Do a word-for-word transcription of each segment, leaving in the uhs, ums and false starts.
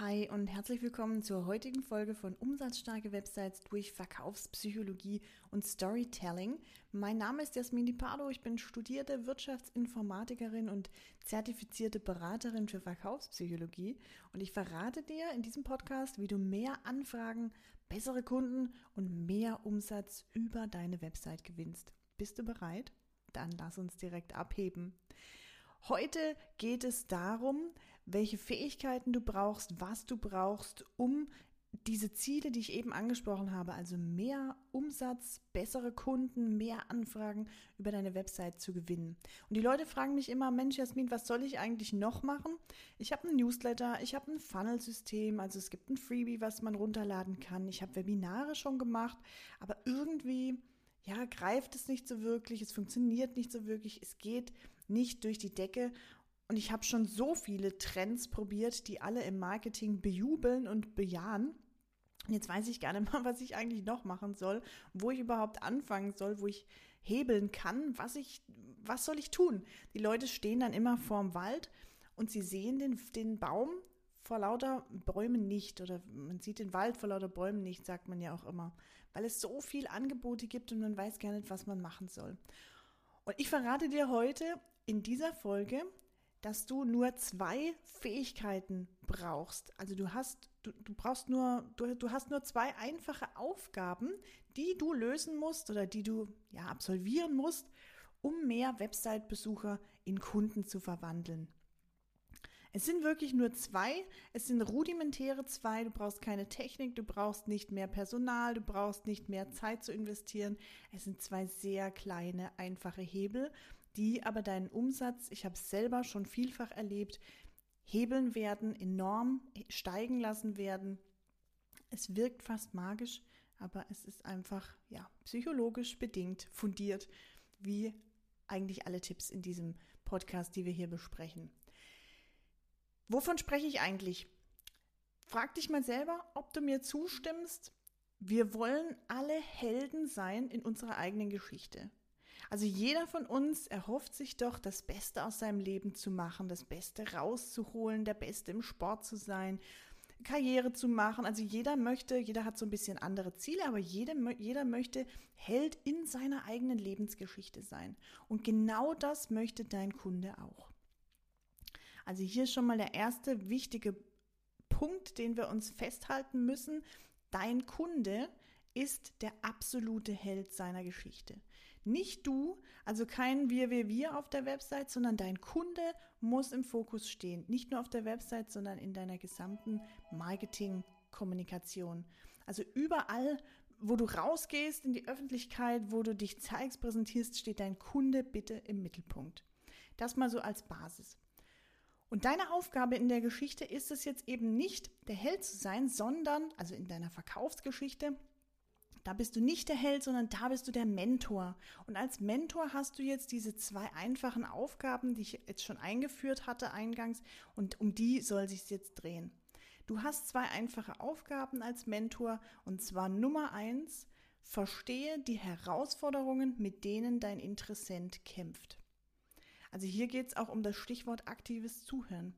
Hi und herzlich willkommen zur heutigen Folge von Umsatzstarke Websites durch Verkaufspsychologie und Storytelling. Mein Name ist Jasmin Di Pardo, ich bin studierte Wirtschaftsinformatikerin und zertifizierte Beraterin für Verkaufspsychologie und ich verrate dir in diesem Podcast, wie du mehr Anfragen, bessere Kunden und mehr Umsatz über deine Website gewinnst. Bist du bereit? Dann lass uns direkt abheben. Heute geht es darum, welche Fähigkeiten du brauchst, was du brauchst, um diese Ziele, die ich eben angesprochen habe, also mehr Umsatz, bessere Kunden, mehr Anfragen über deine Website zu gewinnen. Und die Leute fragen mich immer, Mensch Jasmin, was soll ich eigentlich noch machen? Ich habe einen Newsletter, ich habe ein Funnel-System, also es gibt ein Freebie, was man runterladen kann. Ich habe Webinare schon gemacht, aber irgendwie... ja, greift es nicht so wirklich, es funktioniert nicht so wirklich, es geht nicht durch die Decke und ich habe schon so viele Trends probiert, die alle im Marketing bejubeln und bejahen. Und jetzt weiß ich gar nicht mal, was ich eigentlich noch machen soll, wo ich überhaupt anfangen soll, wo ich hebeln kann, was ich, was soll ich tun? Die Leute stehen dann immer vorm Wald und sie sehen den, den Baum vor lauter Bäumen nicht oder man sieht den Wald vor lauter Bäumen nicht, sagt man ja auch immer, weil es so viel Angebote gibt und man weiß gar nicht, was man machen soll. Und ich verrate dir heute in dieser Folge, dass du nur zwei Fähigkeiten brauchst. Also du hast du, du brauchst nur du, du hast nur zwei einfache Aufgaben, die du lösen musst oder die du ja absolvieren musst, um mehr Website-Besucher in Kunden zu verwandeln. Es sind wirklich nur zwei, es sind rudimentäre zwei, du brauchst keine Technik, du brauchst nicht mehr Personal, du brauchst nicht mehr Zeit zu investieren. Es sind zwei sehr kleine, einfache Hebel, die aber deinen Umsatz, ich habe es selber schon vielfach erlebt, hebeln werden, enorm steigen lassen werden. Es wirkt fast magisch, aber es ist einfach ja psychologisch bedingt fundiert, wie eigentlich alle Tipps in diesem Podcast, die wir hier besprechen. Wovon spreche ich eigentlich? Frag dich mal selber, ob du mir zustimmst. Wir wollen alle Helden sein in unserer eigenen Geschichte. Also jeder von uns erhofft sich doch, das Beste aus seinem Leben zu machen, das Beste rauszuholen, der Beste im Sport zu sein, Karriere zu machen. Also jeder möchte, jeder hat so ein bisschen andere Ziele, aber jeder, jeder möchte Held in seiner eigenen Lebensgeschichte sein. Und genau das möchte dein Kunde auch. Also hier schon mal der erste wichtige Punkt, den wir uns festhalten müssen. Dein Kunde ist der absolute Held seiner Geschichte. Nicht du, also kein Wir, Wir, Wir auf der Website, sondern dein Kunde muss im Fokus stehen. Nicht nur auf der Website, sondern in deiner gesamten Marketing-Kommunikation. Also überall, wo du rausgehst in die Öffentlichkeit, wo du dich zeigst, präsentierst, steht dein Kunde bitte im Mittelpunkt. Das mal so als Basis. Und deine Aufgabe in der Geschichte ist es jetzt eben nicht, der Held zu sein, sondern, also in deiner Verkaufsgeschichte, da bist du nicht der Held, sondern da bist du der Mentor. Und als Mentor hast du jetzt diese zwei einfachen Aufgaben, die ich jetzt schon eingeführt hatte eingangs, und um die soll sich's jetzt drehen. Du hast zwei einfache Aufgaben als Mentor, und zwar Nummer eins, verstehe die Herausforderungen, mit denen dein Interessent kämpft. Also hier geht es auch um das Stichwort aktives Zuhören.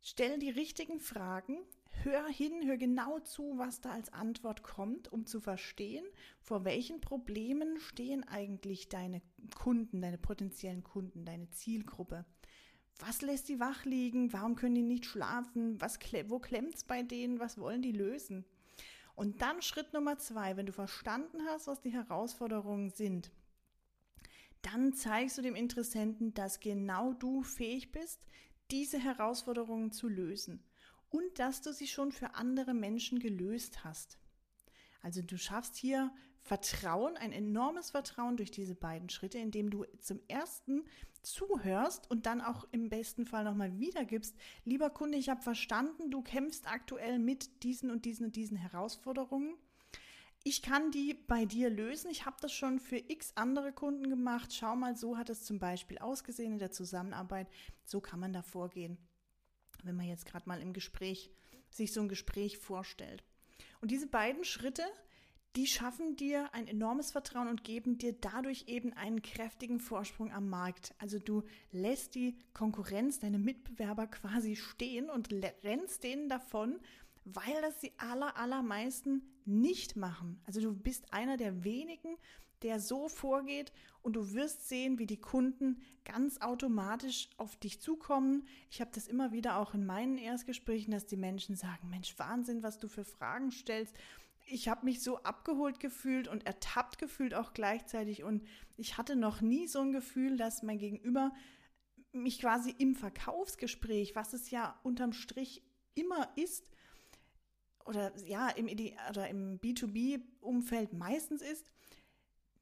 Stell die richtigen Fragen, hör hin, hör genau zu, was da als Antwort kommt, um zu verstehen, vor welchen Problemen stehen eigentlich deine Kunden, deine potenziellen Kunden, deine Zielgruppe. Was lässt die wach liegen? Warum können die nicht schlafen? Was, wo klemmt's bei denen? Was wollen die lösen? Und dann Schritt Nummer zwei, wenn du verstanden hast, was die Herausforderungen sind, dann zeigst du dem Interessenten, dass genau du fähig bist, diese Herausforderungen zu lösen und dass du sie schon für andere Menschen gelöst hast. Also du schaffst hier Vertrauen, ein enormes Vertrauen durch diese beiden Schritte, indem du zum ersten zuhörst und dann auch im besten Fall nochmal wiedergibst. Lieber Kunde, ich habe verstanden, du kämpfst aktuell mit diesen und diesen und diesen Herausforderungen. Ich kann die bei dir lösen, ich habe das schon für x andere Kunden gemacht, schau mal, so hat es zum Beispiel ausgesehen in der Zusammenarbeit, so kann man da vorgehen, wenn man jetzt gerade mal im Gespräch, sich so ein Gespräch vorstellt. Und diese beiden Schritte, die schaffen dir ein enormes Vertrauen und geben dir dadurch eben einen kräftigen Vorsprung am Markt. Also du lässt die Konkurrenz, deine Mitbewerber quasi stehen und rennst denen davon, weil das die aller, allermeisten nicht machen. Also du bist einer der wenigen, der so vorgeht, und du wirst sehen, wie die Kunden ganz automatisch auf dich zukommen. Ich habe das immer wieder auch in meinen Erstgesprächen, dass die Menschen sagen, Mensch, Wahnsinn, was du für Fragen stellst. Ich habe mich so abgeholt gefühlt und ertappt gefühlt auch gleichzeitig, und ich hatte noch nie so ein Gefühl, dass mein Gegenüber mich quasi im Verkaufsgespräch, was es ja unterm Strich immer ist, oder ja, im, oder im B zwei B Umfeld meistens ist,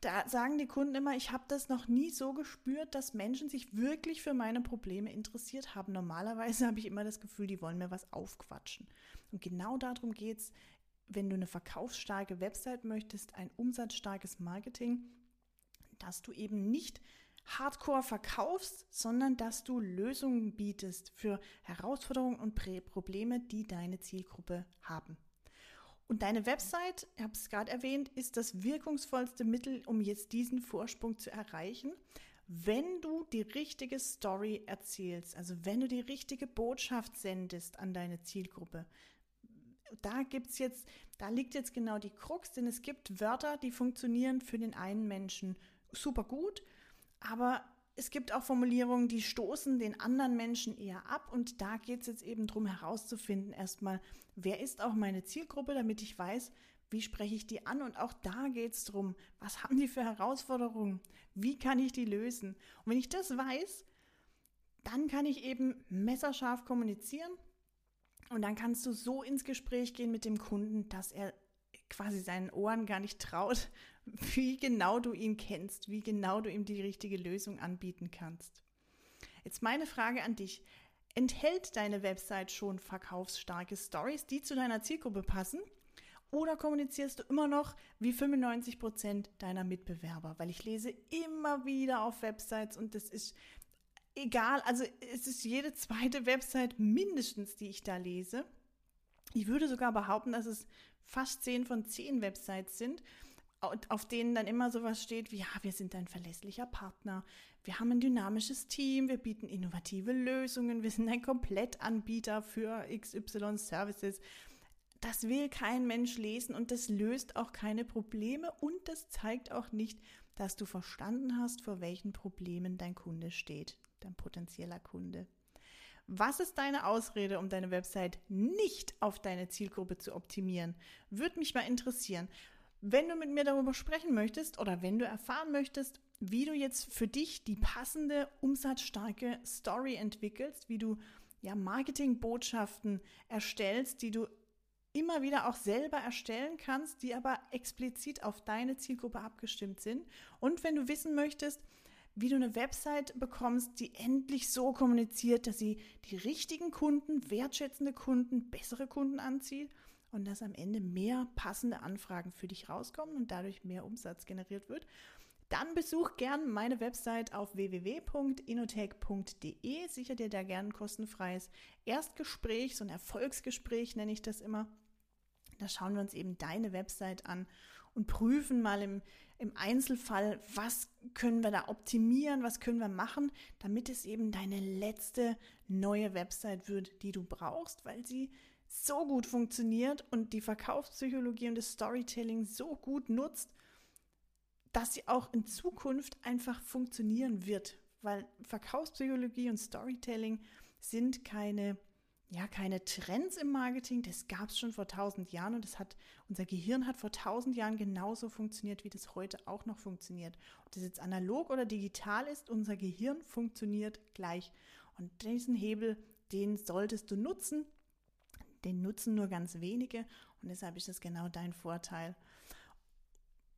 da sagen die Kunden immer, ich habe das noch nie so gespürt, dass Menschen sich wirklich für meine Probleme interessiert haben. Normalerweise habe ich immer das Gefühl, die wollen mir was aufquatschen. Und genau darum geht's, wenn du eine verkaufsstarke Website möchtest, ein umsatzstarkes Marketing, dass du eben nicht hardcore verkaufst, sondern dass du Lösungen bietest für Herausforderungen und Probleme, die deine Zielgruppe haben. Und deine Website, ich habe es gerade erwähnt, ist das wirkungsvollste Mittel, um jetzt diesen Vorsprung zu erreichen, wenn du die richtige Story erzählst, also wenn du die richtige Botschaft sendest an deine Zielgruppe. Da gibt's jetzt, da liegt jetzt genau die Krux, denn es gibt Wörter, die funktionieren für den einen Menschen super gut, aber es gibt auch Formulierungen, die stoßen den anderen Menschen eher ab, und da geht es jetzt eben darum herauszufinden erstmal, wer ist auch meine Zielgruppe, damit ich weiß, wie spreche ich die an, und auch da geht es darum, was haben die für Herausforderungen, wie kann ich die lösen. Und wenn ich das weiß, dann kann ich eben messerscharf kommunizieren, und dann kannst du so ins Gespräch gehen mit dem Kunden, dass er quasi seinen Ohren gar nicht traut, wie genau du ihn kennst, wie genau du ihm die richtige Lösung anbieten kannst. Jetzt meine Frage an dich. Enthält deine Website schon verkaufsstarke Stories, die zu deiner Zielgruppe passen? Oder kommunizierst du immer noch wie fünfundneunzig Prozent deiner Mitbewerber? Weil ich lese immer wieder auf Websites, und das ist egal, also es ist jede zweite Website mindestens, die ich da lese. Ich würde sogar behaupten, dass es fast zehn von zehn Websites sind, auf denen dann immer sowas steht wie, ja, wir sind ein verlässlicher Partner, wir haben ein dynamisches Team, wir bieten innovative Lösungen, wir sind ein Komplettanbieter für X Y Services. Das will kein Mensch lesen, und das löst auch keine Probleme, und das zeigt auch nicht, dass du verstanden hast, vor welchen Problemen dein Kunde steht, dein potenzieller Kunde. Was ist deine Ausrede, um deine Website nicht auf deine Zielgruppe zu optimieren? Würde mich mal interessieren. Wenn du mit mir darüber sprechen möchtest oder wenn du erfahren möchtest, wie du jetzt für dich die passende, umsatzstarke Story entwickelst, wie du ja Marketingbotschaften erstellst, die du immer wieder auch selber erstellen kannst, die aber explizit auf deine Zielgruppe abgestimmt sind. Und wenn du wissen möchtest, wie du eine Website bekommst, die endlich so kommuniziert, dass sie die richtigen Kunden, wertschätzende Kunden, bessere Kunden anzieht und dass am Ende mehr passende Anfragen für dich rauskommen und dadurch mehr Umsatz generiert wird, dann besuch gern meine Website auf w w w punkt innotag punkt d e, sichere dir da gern ein kostenfreies Erstgespräch, so ein Erfolgsgespräch nenne ich das immer. Da schauen wir uns eben deine Website an und prüfen mal im, im Einzelfall, was können wir da optimieren, was können wir machen, damit es eben deine letzte neue Website wird, die du brauchst, weil sie so gut funktioniert und die Verkaufspsychologie und das Storytelling so gut nutzt, dass sie auch in Zukunft einfach funktionieren wird, weil Verkaufspsychologie und Storytelling sind keine Ja, keine Trends im Marketing, das gab es schon vor tausend Jahren, und das hat, unser Gehirn hat vor tausend Jahren genauso funktioniert, wie das heute auch noch funktioniert. Ob das jetzt analog oder digital ist, unser Gehirn funktioniert gleich. Und diesen Hebel, den solltest du nutzen, den nutzen nur ganz wenige, und deshalb ist das genau dein Vorteil.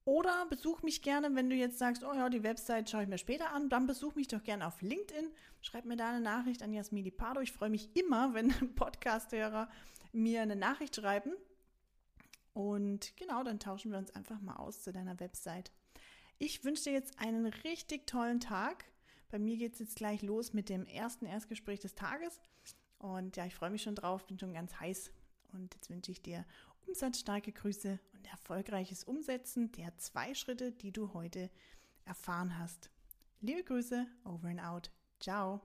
Oder besuch mich gerne, wenn du jetzt sagst, oh ja, die Website schaue ich mir später an, dann besuch mich doch gerne auf LinkedIn. Schreib mir da eine Nachricht an Jasmin Di Pardo. Ich freue mich immer, wenn Podcast-Hörer mir eine Nachricht schreiben. Und genau, dann tauschen wir uns einfach mal aus zu deiner Website. Ich wünsche dir jetzt einen richtig tollen Tag. Bei mir geht es jetzt gleich los mit dem ersten Erstgespräch des Tages. Und ja, ich freue mich schon drauf, bin schon ganz heiß. Und jetzt wünsche ich dir Umsatzstarke Grüße und erfolgreiches Umsetzen der zwei Schritte, die du heute erfahren hast. Liebe Grüße, over and out. Ciao.